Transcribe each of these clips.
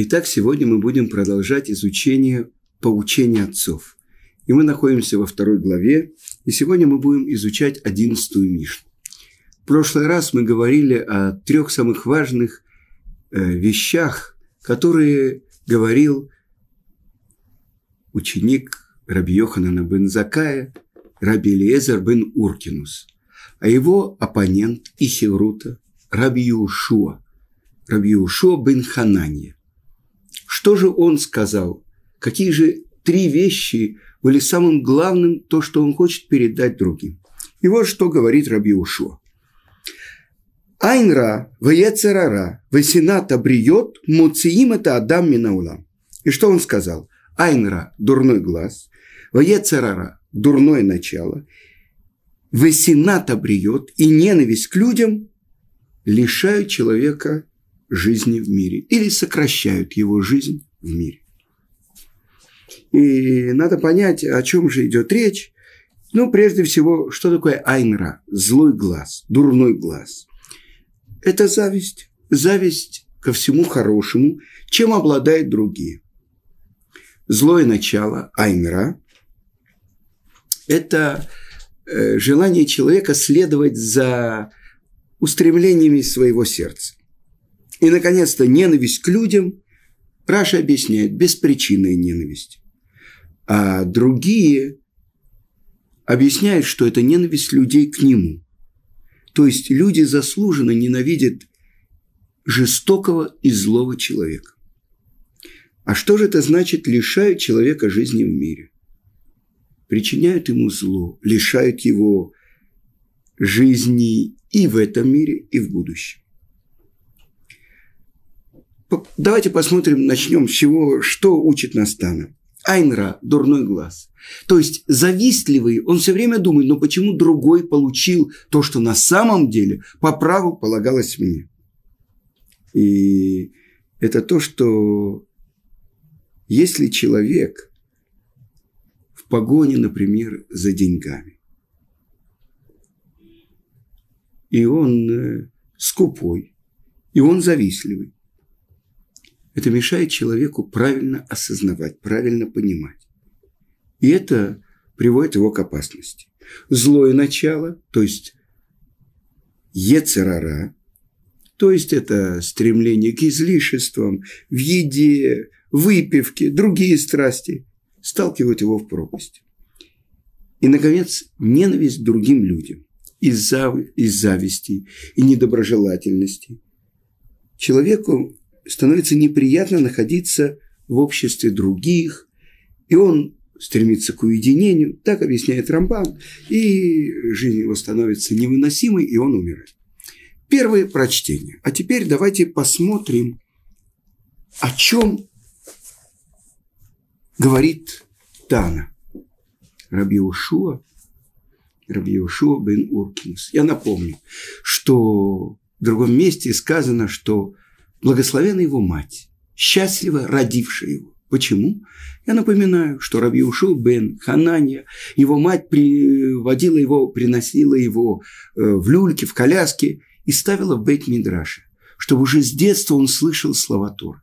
Итак, сегодня мы будем продолжать изучение поучения отцов. И мы находимся во второй главе, и сегодня мы будем изучать 11-ю Мишну. В прошлый раз мы говорили о 3 самых важных вещах, которые говорил ученик Рабби Йоханана бен Закая, Рабби Элиезер бен Уркинус, а его оппонент и хеврута Рабби Йошуа бен Хананья. Что же он сказал? Какие же 3 вещи были самым главным, то, что он хочет передать другим. И вот что говорит Рабби Йошуа. «Айн ра, вецер ара, весинат абриот, муциим это адам минаулам». И что он сказал? «Айн ра» – дурной глаз, «вецер ара» – дурное начало, «весинат абриот» – и ненависть к людям лишают человека жизни в мире или сокращают его жизнь в мире. И надо понять, о чем же идет речь. Ну, прежде всего, что такое айнра? Злой глаз, дурной глаз. Это зависть. Зависть ко всему хорошему, чем обладают другие. Злое начало, айнра, это желание человека следовать за устремлениями своего сердца. И, наконец-то, ненависть к людям. Раша объясняет, беспричинная ненависть. А другие объясняют, что это ненависть людей к нему. То есть люди заслуженно ненавидят жестокого и злого человека. А что же это значит лишают человека жизни в мире? Причиняют ему зло, лишают его жизни и в этом мире, и в будущем. Давайте посмотрим, начнем с чего, что учит нас Тана. Айнра – дурной глаз. То есть завистливый, он все время думает, но почему другой получил то, что на самом деле по праву полагалось мне. И это то, что если человек в погоне, например, за деньгами, и он скупой, и он завистливый, это мешает человеку правильно осознавать, правильно понимать. И это приводит его к опасности. Злое начало, то есть ецерара, то есть это стремление к излишествам, в еде, выпивке, другие страсти, сталкивают его в пропасть. И, наконец, ненависть к другим людям из зависти и недоброжелательности. Человеку становится неприятно находиться в обществе других, и он стремится к уединению, так объясняет Рамбам, и жизнь его становится невыносимой, и он умирает. Первое прочтение. А теперь давайте посмотрим, о чем говорит Тана, Рабби Йошуа бен Уркинус. Я напомню, что в другом месте сказано, что благословена его мать, счастливо родившая его. Почему? Я напоминаю, что Рабби Йошуа бен Хананья, его мать приводила его, приносила его в люльке, в коляске и ставила в бейт-мидраше, чтобы уже с детства он слышал слова Торы.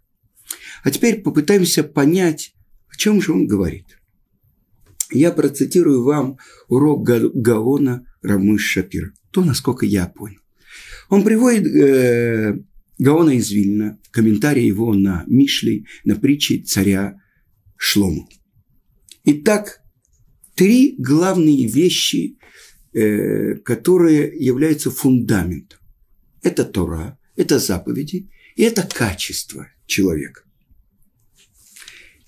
А теперь попытаемся понять, о чем же он говорит. Я процитирую вам урок Гаона Рамыш Шапира, то, насколько я понял. Он приводит Гаона из Вильна, комментарий его на Мишли, на притчи царя Шлому. Итак, 3 главные вещи, которые являются фундаментом. Это Тора, это заповеди и это качество человека.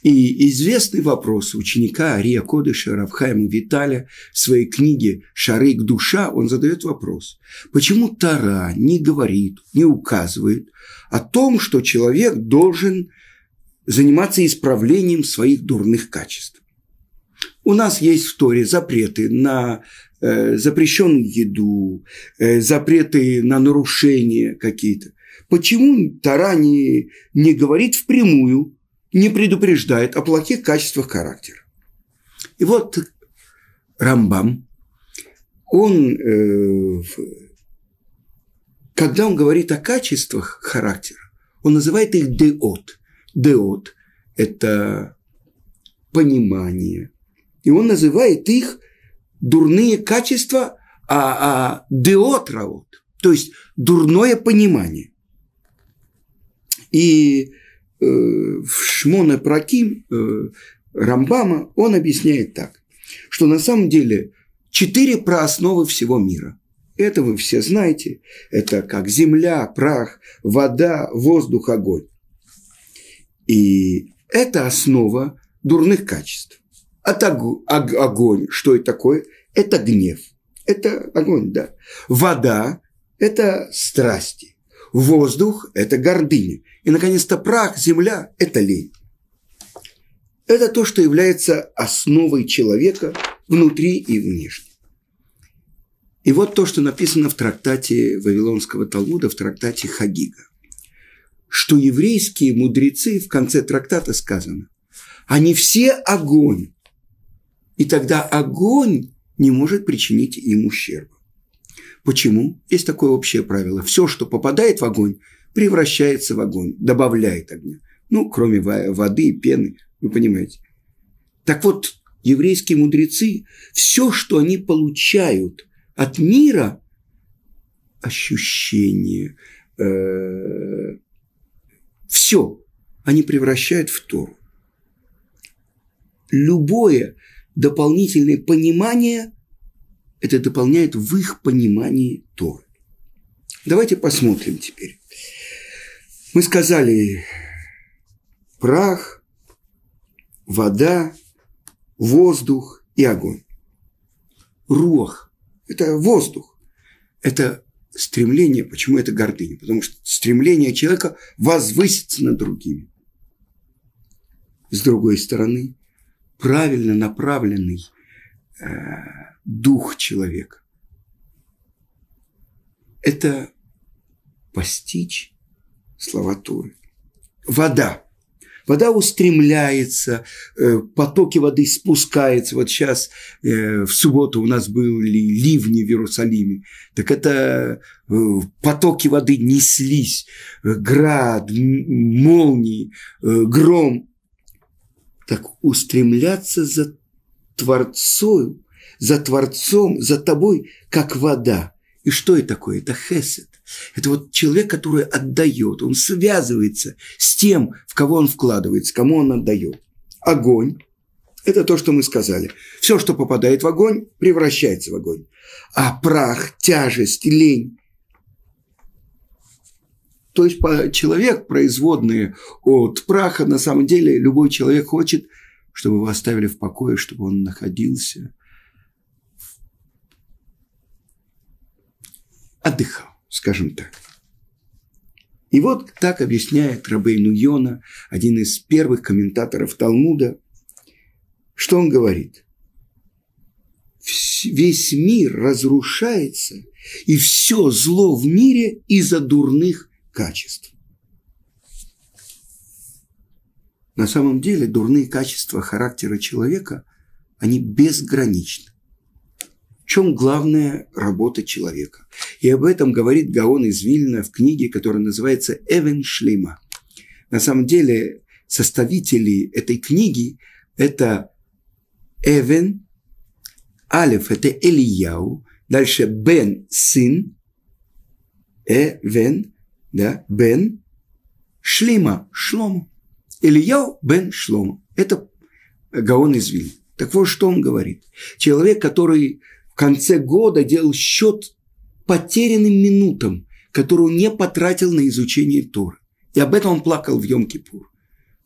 И известный вопрос ученика Ария Кодыша Рав Хаима Виталя в своей книге «Шаарей душа» он задает вопрос. Почему Тора не говорит, не указывает о том, что человек должен заниматься исправлением своих дурных качеств? У нас есть в Торе запреты на запрещенную еду, запреты на нарушения какие-то. Почему Тора не говорит впрямую, не предупреждает о плохих качествах характера. И вот Рамбам, когда он говорит о качествах характера, он называет их деот, деот – это понимание. И он называет их дурные качества деот раот, то есть дурное понимание. И в Шмоне Праким Рамбама он объясняет так, что на самом деле 4 проосновы всего мира. Это вы все знаете. Это как земля, прах, вода, воздух, огонь. И это основа дурных качеств. Огонь, что это такое? Это гнев. Это огонь, да. Вода – это страсти. Воздух – это гордыня. И, наконец-то, прах, земля – это лень. Это то, что является основой человека внутри и внешне. И вот то, что написано в трактате Вавилонского Талмуда, в трактате Хагига, что еврейские мудрецы, в конце трактата сказано, они все огонь, и тогда огонь не может причинить им ущерба. Почему? Есть такое общее правило. Все, что попадает в огонь, превращается в огонь, добавляет огня. Ну, кроме воды и пены, вы понимаете. Так вот, еврейские мудрецы, все, что они получают от мира, ощущение, все они превращают в Тору. Любое дополнительное понимание, это дополняет в их понимании Торы. Давайте посмотрим теперь. Мы сказали прах, вода, воздух и огонь. Руах – это воздух, это стремление, почему это гордыня? Потому что стремление человека возвыситься над другими. С другой стороны, правильно направленный дух человека – это постичь слова Торы. Вода. Вода устремляется, потоки воды спускаются. Вот сейчас в субботу у нас были ливни в Иерусалиме. Так это потоки воды неслись, град, молнии, гром. Так устремляться за Творцом, за тобой, как вода. И что это такое? Это хесед. Это вот человек, который отдает, он связывается с тем, в кого он вкладывается, кому он отдает. Огонь – это то, что мы сказали. Все, что попадает в огонь, превращается в огонь. А прах, тяжесть, лень. То есть человек, производный от праха, на самом деле любой человек хочет, чтобы его оставили в покое, чтобы он находился, отдыхал, скажем так. И вот так объясняет Рабейну Йона, один из первых комментаторов Талмуда, что он говорит. Весь мир разрушается, и все зло в мире из-за дурных качеств. На самом деле дурные качества характера человека, они безграничны. В чем главная работа человека? И об этом говорит Гаон из Вильны в книге, которая называется «Эвен Шлима». На самом деле составители этой книги – это Эвен, Алеф – это Элияу, дальше Бен – сын, Эвен, да, Бен, Шлима – Шлома. Элияу – Бен Шлома. Это Гаон из Вильны. Так вот, что он говорит. Человек, который в конце года делал счет потерянным минутам, которую не потратил на изучение Торы. И об этом он плакал в Йом-Кипур.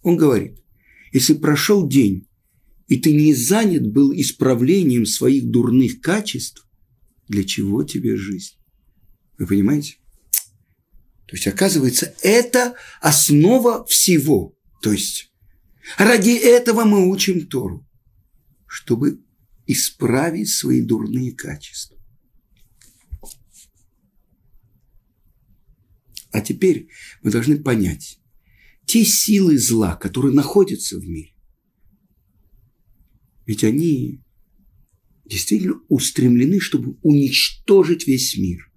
Он говорит, если прошел день, и ты не занят был исправлением своих дурных качеств, для чего тебе жизнь? Вы понимаете? То есть, оказывается, это основа всего. То есть, ради этого мы учим Тору, чтобы исправить свои дурные качества. А теперь мы должны понять, те силы зла, которые находятся в мире, ведь они действительно устремлены, чтобы уничтожить весь мир.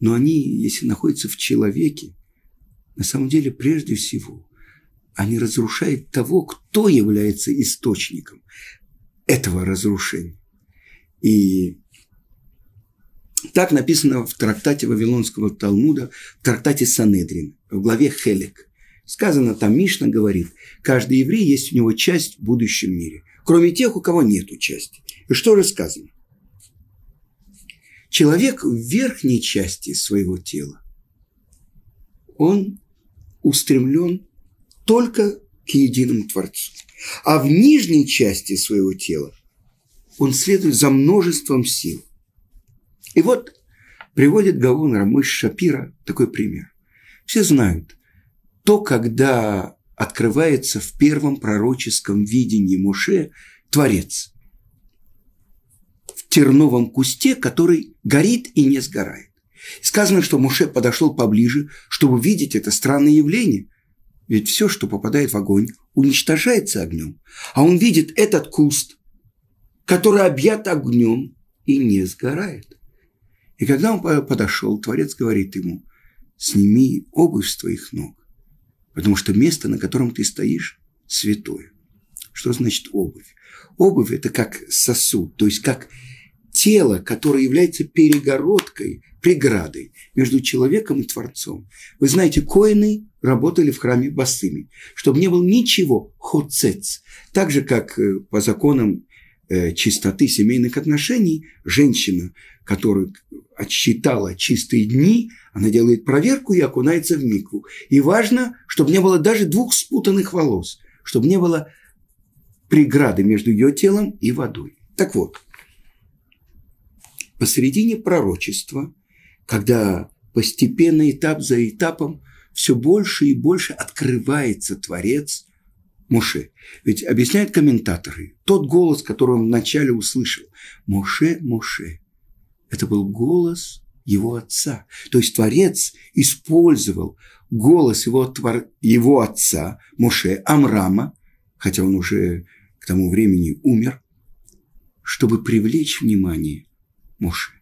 Но они, если находятся в человеке, на самом деле прежде всего они разрушают того, кто является источником этого разрушения. И так написано в трактате Вавилонского Талмуда, в трактате Санедрин, в главе Хелек. Сказано там, Мишна говорит, каждый еврей есть у него часть в будущем мире, кроме тех, у кого нету части. И что же сказано? Человек в верхней части своего тела, он устремлен только к единому Творцу. А в нижней части своего тела он следует за множеством сил. И вот приводит Гаон Рамыш Шапира такой пример. Все знают, то, когда открывается в первом пророческом видении Муше Творец в терновом кусте, который горит и не сгорает. Сказано, что Муше подошел поближе, чтобы видеть это странное явление. Ведь все, что попадает в огонь, уничтожается огнем. А он видит этот куст, который объят огнем и не сгорает. И когда он подошел, Творец говорит ему: «Сними обувь с твоих ног, потому что место, на котором ты стоишь, святое». Что значит обувь? Обувь – это как сосуд, то есть как тело, которое является перегородкой, преградой между человеком и Творцом. Вы знаете, коэны работали в храме босыми, чтобы не было ничего, хоцец. Так же, как по законам чистоты семейных отношений, женщина, которая отсчитала чистые дни, она делает проверку и окунается в микву. И важно, чтобы не было даже 2 спутанных волос, чтобы не было преграды между ее телом и водой. Так вот, посредине пророчества, когда постепенно, этап за этапом, все больше и больше открывается Творец Муше. Ведь объясняют комментаторы, тот голос, который он вначале услышал, «Муше, Муше», это был голос его отца. То есть Творец использовал голос его отца, Муше, Амрама, хотя он уже к тому времени умер, чтобы привлечь внимание Муше.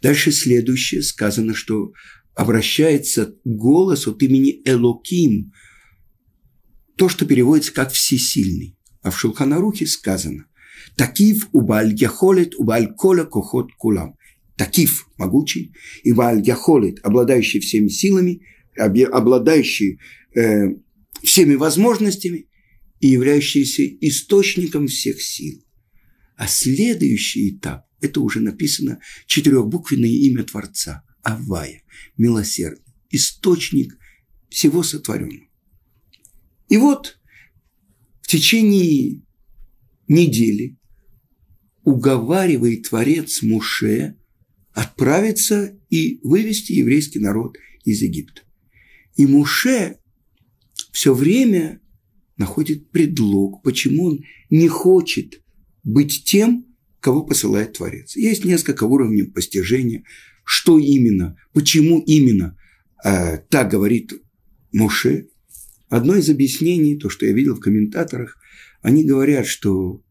Дальше следующее сказано, что обращается голос от имени Элоким, то, что переводится как «всесильный». А в Шулхан Арухе сказано «Такив убаль яхолет убаль коля кохот кулам». Такив – могучий, и убаль яхолет – обладающий всеми силами, обладающий всеми возможностями и являющийся источником всех сил. А следующий этап – это уже написано четырехбуквенное имя Творца – Авая, милосердный, источник всего сотворенного. И вот в течение недели уговаривает Творец Муше отправиться и вывести еврейский народ из Египта. И Муше все время находит предлог, почему он не хочет быть тем, кого посылает Творец. Есть несколько уровней постижения, что именно, почему именно так говорит Муше. Одно из объяснений, то, что я видел в комментаторах, они говорят, что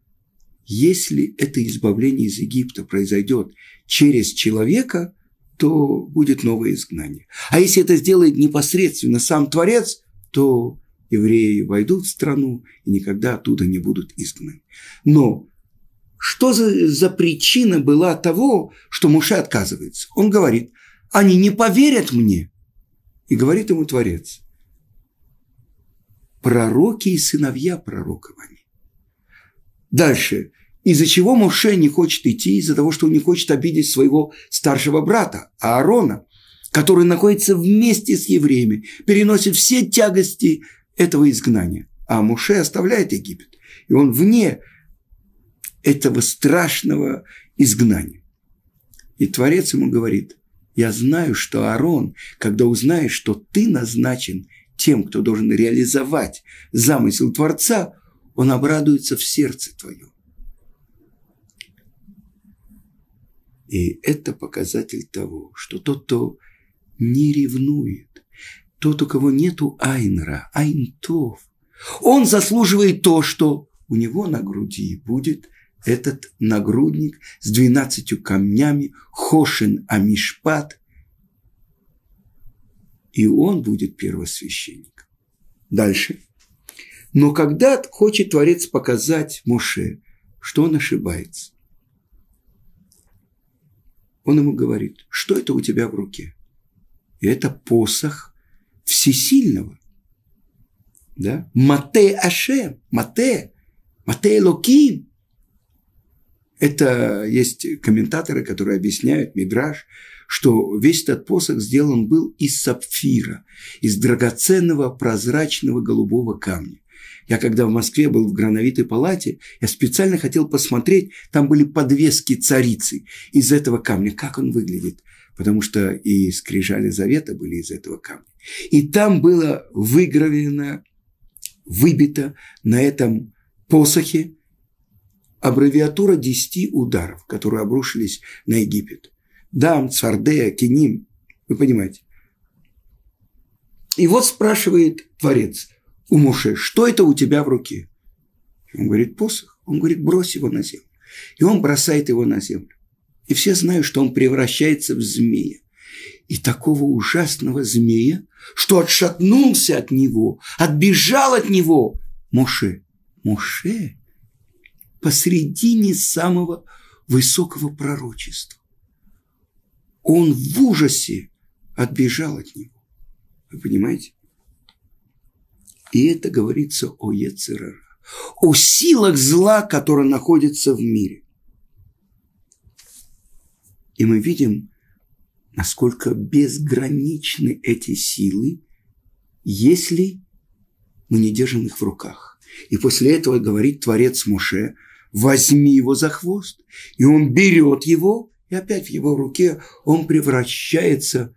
если это избавление из Египта произойдет через человека, то будет новое изгнание. А если это сделает непосредственно сам Творец, то евреи войдут в страну и никогда оттуда не будут изгнаны. Но что за причина была того, что Муше отказывается? Он говорит, они не поверят мне. И говорит ему Творец, пророки и сыновья пророков они. Дальше. Из-за чего Муше не хочет идти? Из-за того, что он не хочет обидеть своего старшего брата Аарона, который находится вместе с евреями, переносит все тягости этого изгнания. А Муше оставляет Египет. И он вне этого страшного изгнания. И Творец ему говорит, я знаю, что Аарон, когда узнает, что ты назначен тем, кто должен реализовать замысел Творца, он обрадуется в сердце твоем. И это показатель того, что тот, кто не ревнует, тот, у кого нету айнра, айнтов, он заслуживает то, что у него на груди будет этот нагрудник с 12 камнями, хошен амишпат, и он будет первосвященником. Дальше. Но когда хочет Творец показать Муше, что он ошибается, он ему говорит, что это у тебя в руке? И это посох всесильного. Да? Мате Ашем, Мате Локим. Это есть комментаторы, которые объясняют, Мидраш, что весь этот посох сделан был из сапфира, из драгоценного прозрачного голубого камня. Я когда в Москве был в Грановитой палате, я специально хотел посмотреть, там были подвески царицы из этого камня, как он выглядит, потому что и скрижали завета были из этого камня. И там было выгравировано, выбито на этом посохе аббревиатура 10 ударов, которые обрушились на Египет. Дам, Цардея, Киним, вы понимаете. И вот спрашивает Творец у Муше, что это у тебя в руке? Он говорит, посох. Он говорит, брось его на землю. И он бросает его на землю. И все знают, что он превращается в змея. И такого ужасного змея, что отшатнулся от него, отбежал от него Муше. Муше посредине самого высокого пророчества. Он в ужасе отбежал от него. Вы понимаете? И это говорится о Ецерара, о силах зла, которые находятся в мире. И мы видим, насколько безграничны эти силы, если мы не держим их в руках. И после этого говорит Творец Муше, возьми его за хвост, и он берет его, и опять в его руке он превращается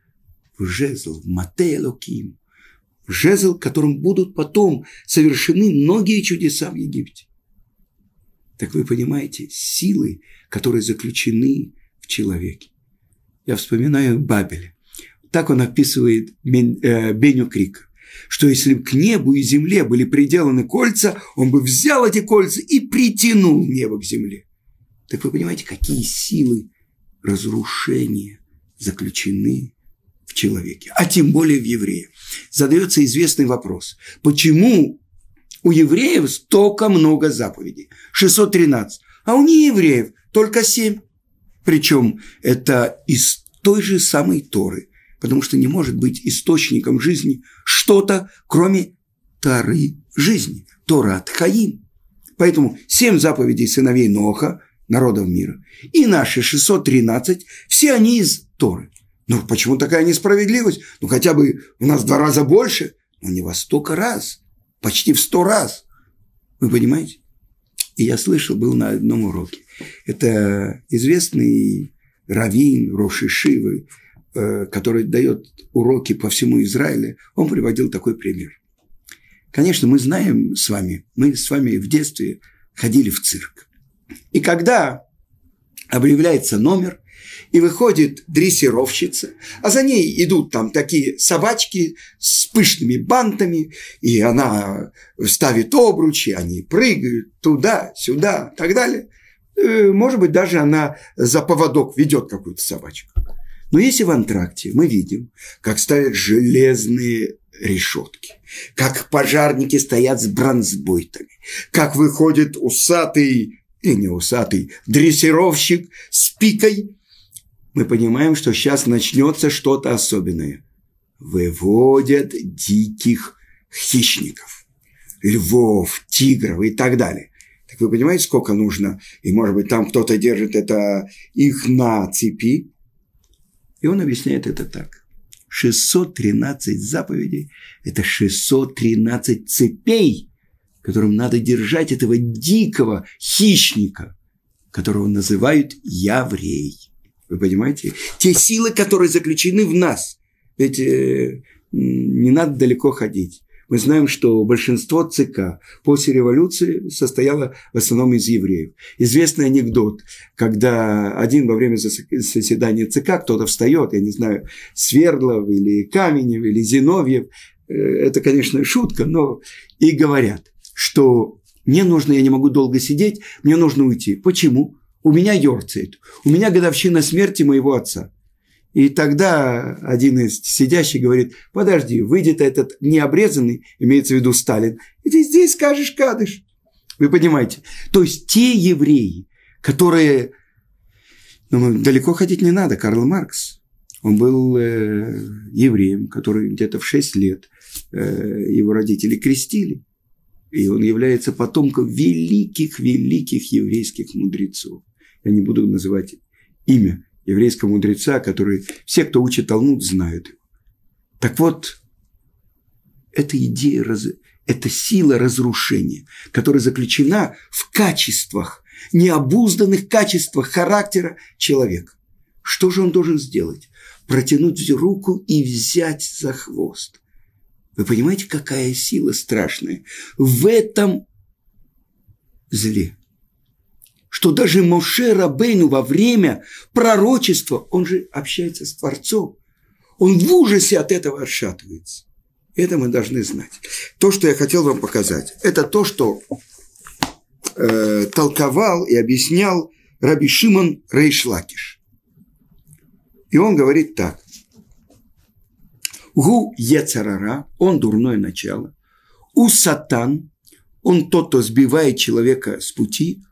в жезл, в Мате Элоким, в жезл, которым будут потом совершены многие чудеса в Египте. Так вы понимаете, силы, которые заключены в человеке. Я вспоминаю Бабеля. Так он описывает Бену Крика, что если бы к небу и земле были приделаны кольца, он бы взял эти кольца и притянул небо к земле. Так вы понимаете, какие силы разрушения заключены в человеке, а тем более в евреях. Задается известный вопрос, почему у евреев столько много заповедей, 613, а у неевреев только 7. Причем это из той же самой Торы, потому что не может быть источником жизни что-то, кроме Торы жизни, Торат Хаим. Поэтому 7 заповедей сыновей Ноха, народов мира, и наши 613, все они из Торы. Ну, почему такая несправедливость? Ну, хотя бы у нас 2 раза больше, но не во 100 раз, почти в 100 раз. Вы понимаете? И я слышал, был на одном уроке. Это известный раввин Роши Шивы, который дает уроки по всему Израилю. Он приводил такой пример. Конечно, мы знаем с вами, мы с вами в детстве ходили в цирк. И когда объявляется номер, и выходит дрессировщица, а за ней идут там такие собачки с пышными бантами, и она ставит обручи, они прыгают туда, сюда, и так далее. Может быть, даже она за поводок ведет какую-то собачку. Но если в антракте мы видим, как ставят железные решетки, как пожарники стоят с бронзбойтами, как выходит усатый, или не усатый, дрессировщик с пикой, мы понимаем, что сейчас начнется что-то особенное. Выводят диких хищников, львов, тигров и так далее. Так вы понимаете, сколько нужно? И, может быть, там кто-то держит это их на цепи. И он объясняет это так. 613 заповедей – это 613 цепей, которым надо держать этого дикого хищника, которого называют еврей. Вы понимаете? Те силы, которые заключены в нас. Ведь не надо далеко ходить. Мы знаем, что большинство ЦК после революции состояло в основном из евреев. Известный анекдот, когда один во время заседания ЦК кто-то встает, я не знаю, Свердлов или Каменев или Зиновьев, это, конечно, шутка, но и говорят, что мне нужно, я не могу долго сидеть, мне нужно уйти. Почему? У меня йорцайт, у меня годовщина смерти моего отца. И тогда один из сидящих говорит: подожди, выйдет этот необрезанный, имеется в виду Сталин, и ты здесь скажешь кадыш. Вы понимаете? То есть те евреи, которые... Ну, далеко ходить не надо. Карл Маркс, он был евреем, который где-то в 6 лет его родители крестили. И он является потомком великих еврейских мудрецов. Я не буду называть имя еврейского мудреца, который все, кто учит Талмуд, знают его. Так вот, эта идея, эта сила разрушения, которая заключена в качествах, необузданных качествах характера человека. Что же он должен сделать? Протянуть руку и взять за хвост. Вы понимаете, какая сила страшная? В этом зле. Что даже Моше Рабейну во время пророчества, он же общается с Творцом, он в ужасе от этого отшатывается. Это мы должны знать. То, что я хотел вам показать, это то, что толковал и объяснял Раби Шимон Рейш-Лакиш. И он говорит так. Гу Ецарара, он дурное начало. У Сатан, он тот, кто сбивает человека с пути.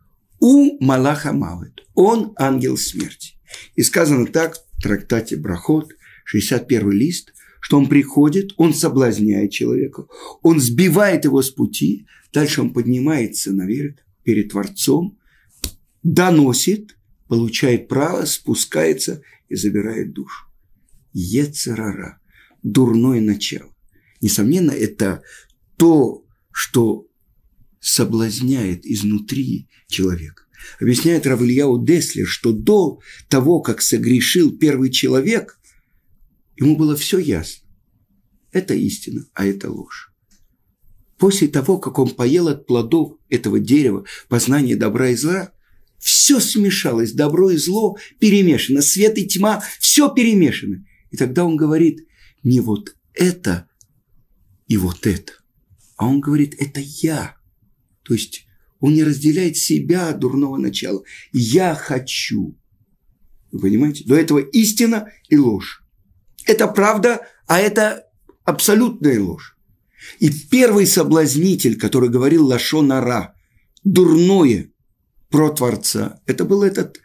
У Малаха Мавет, он ангел смерти. И сказано так в трактате Брахот, 61 лист, что он приходит, он соблазняет человека, он сбивает его с пути, дальше он поднимается наверх перед Творцом, доносит, получает право, спускается и забирает душу. Ецерара, дурное начало. Несомненно, это то, что соблазняет изнутри человека. Объясняет Рав Элияу Деслер, что до того, как согрешил первый человек, ему было все ясно. Это истина, а это ложь. После того, как он поел от плодов этого дерева, познания добра и зла, все смешалось, добро и зло перемешано, свет и тьма, все перемешано. И тогда он говорит, не вот это и вот это, а он говорит, это я. То есть он не разделяет себя от дурного начала. Я хочу. Вы понимаете? До этого истина и ложь. Это правда, а это абсолютная ложь. И первый соблазнитель, который говорил лашон ара, дурное про Творца, это был этот,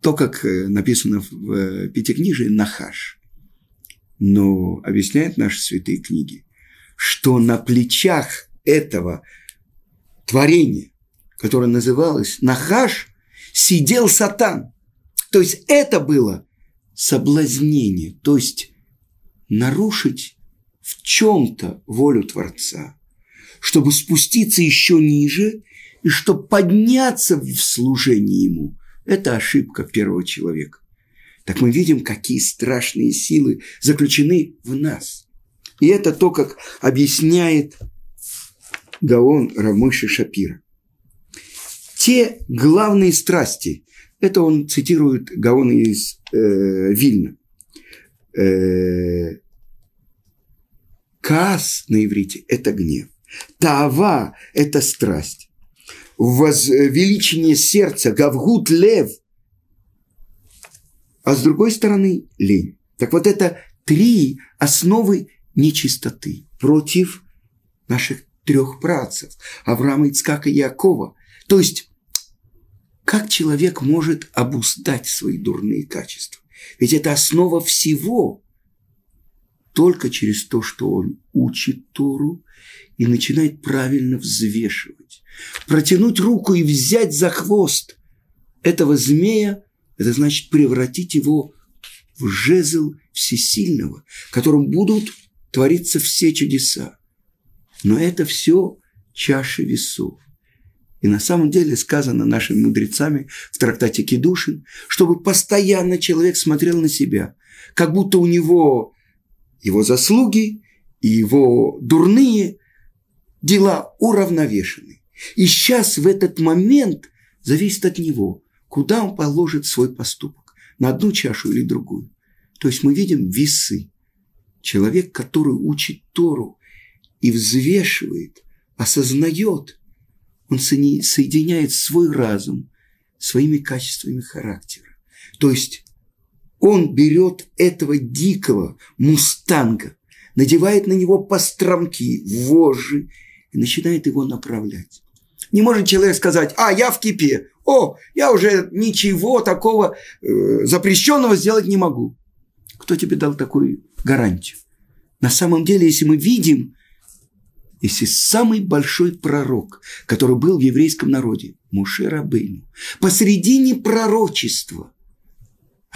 то, как написано в Пятикнижии, Нахаш. Но объясняет наши святые книги, что на плечах этого творения, которое называлось Нахаш, сидел Сатан. То есть это было соблазнение, то есть нарушить в чем-то волю Творца, чтобы спуститься еще ниже и чтобы подняться в служении Ему. Это ошибка первого человека. Так мы видим, какие страшные силы заключены в нас. И это то, как объясняет Гаон Рамыша Шапира. Те главные страсти, это он цитирует Гаона из Вильны. Каас на иврите – это гнев. Таава – это страсть. Возвеличение сердца, гавгут лев. А с другой стороны – лень. Так вот это три основы нечистоты против наших трех братцев Авраама, Ицхака и Якова. То есть, как человек может обуздать свои дурные качества? Ведь это основа всего. Только через то, что он учит Тору и начинает правильно взвешивать. Протянуть руку и взять за хвост этого змея, это значит превратить его в жезл всесильного, которым будут твориться все чудеса. Но это все чаши весов. И на самом деле сказано нашими мудрецами в трактате Кедушин, чтобы постоянно человек смотрел на себя, как будто у него его заслуги и его дурные дела уравновешены. И сейчас в этот момент зависит от него, куда он положит свой поступок, на одну чашу или другую. То есть мы видим весы. Человек, который учит Тору и взвешивает, осознает, он соединяет свой разум своими качествами характера. То есть он берет этого дикого мустанга, надевает на него постромки, вожжи и начинает его направлять. Не может человек сказать: а, я в кипе, о, я уже ничего такого запрещенного сделать не могу. Кто тебе дал такую гарантию? На самом деле, если мы видим, если самый большой пророк, который был в еврейском народе, Муше Рабейну, посредине пророчества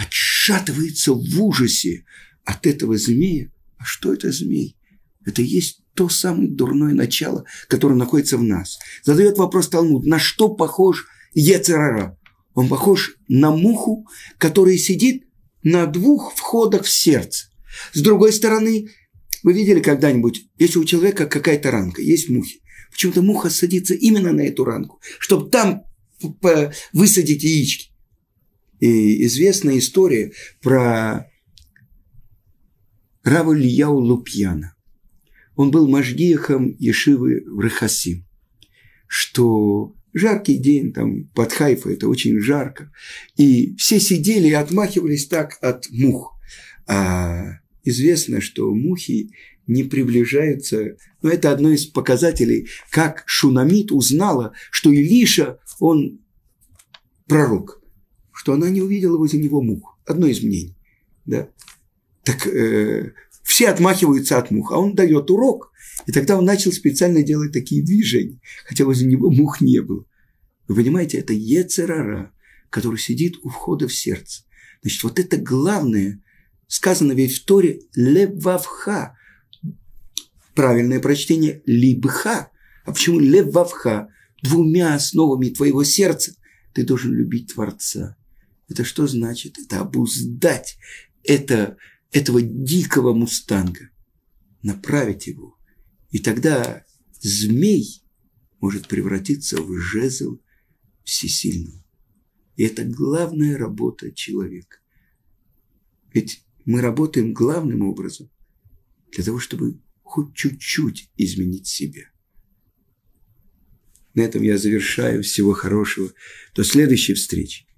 отшатывается в ужасе от этого змея. А что это змей? Это и есть то самое дурное начало, которое находится в нас. Задает вопрос Талмуд: на что похож йецер ара? Он похож на муху, которая сидит на двух входах в сердце. С другой стороны, вы видели когда-нибудь, если у человека какая-то ранка, есть мухи, почему-то муха садится именно на эту ранку, чтобы там высадить яички. И известная история про Рава Элияу Лопиана. Он был машгихом ешивы в Рехасим, что жаркий день, там под Хайфой это очень жарко, и все сидели и отмахивались так от мух. А известно, что мухи не приближаются. Но это одно из показателей, как Шунамит узнала, что Илиша, он пророк, что она не увидела возле него мух. Одно из мнений. Да? Так все отмахиваются от мух, а он дает урок. И тогда он начал специально делать такие движения, хотя возле него мух не было. Вы понимаете, это йецер ара, который сидит у входа в сердце. Значит, вот это главное. Сказано ведь в Торе «левавха». Правильное прочтение «либха». А почему «левавха»? Двумя основами твоего сердца ты должен любить Творца. Это что значит? Это обуздать этого дикого мустанга, направить его. И тогда змей может превратиться в жезл всесильного. И это главная работа человека. Ведь мы работаем главным образом для того, чтобы хоть чуть-чуть изменить себя. На этом я завершаю. Всего хорошего. До следующей встречи.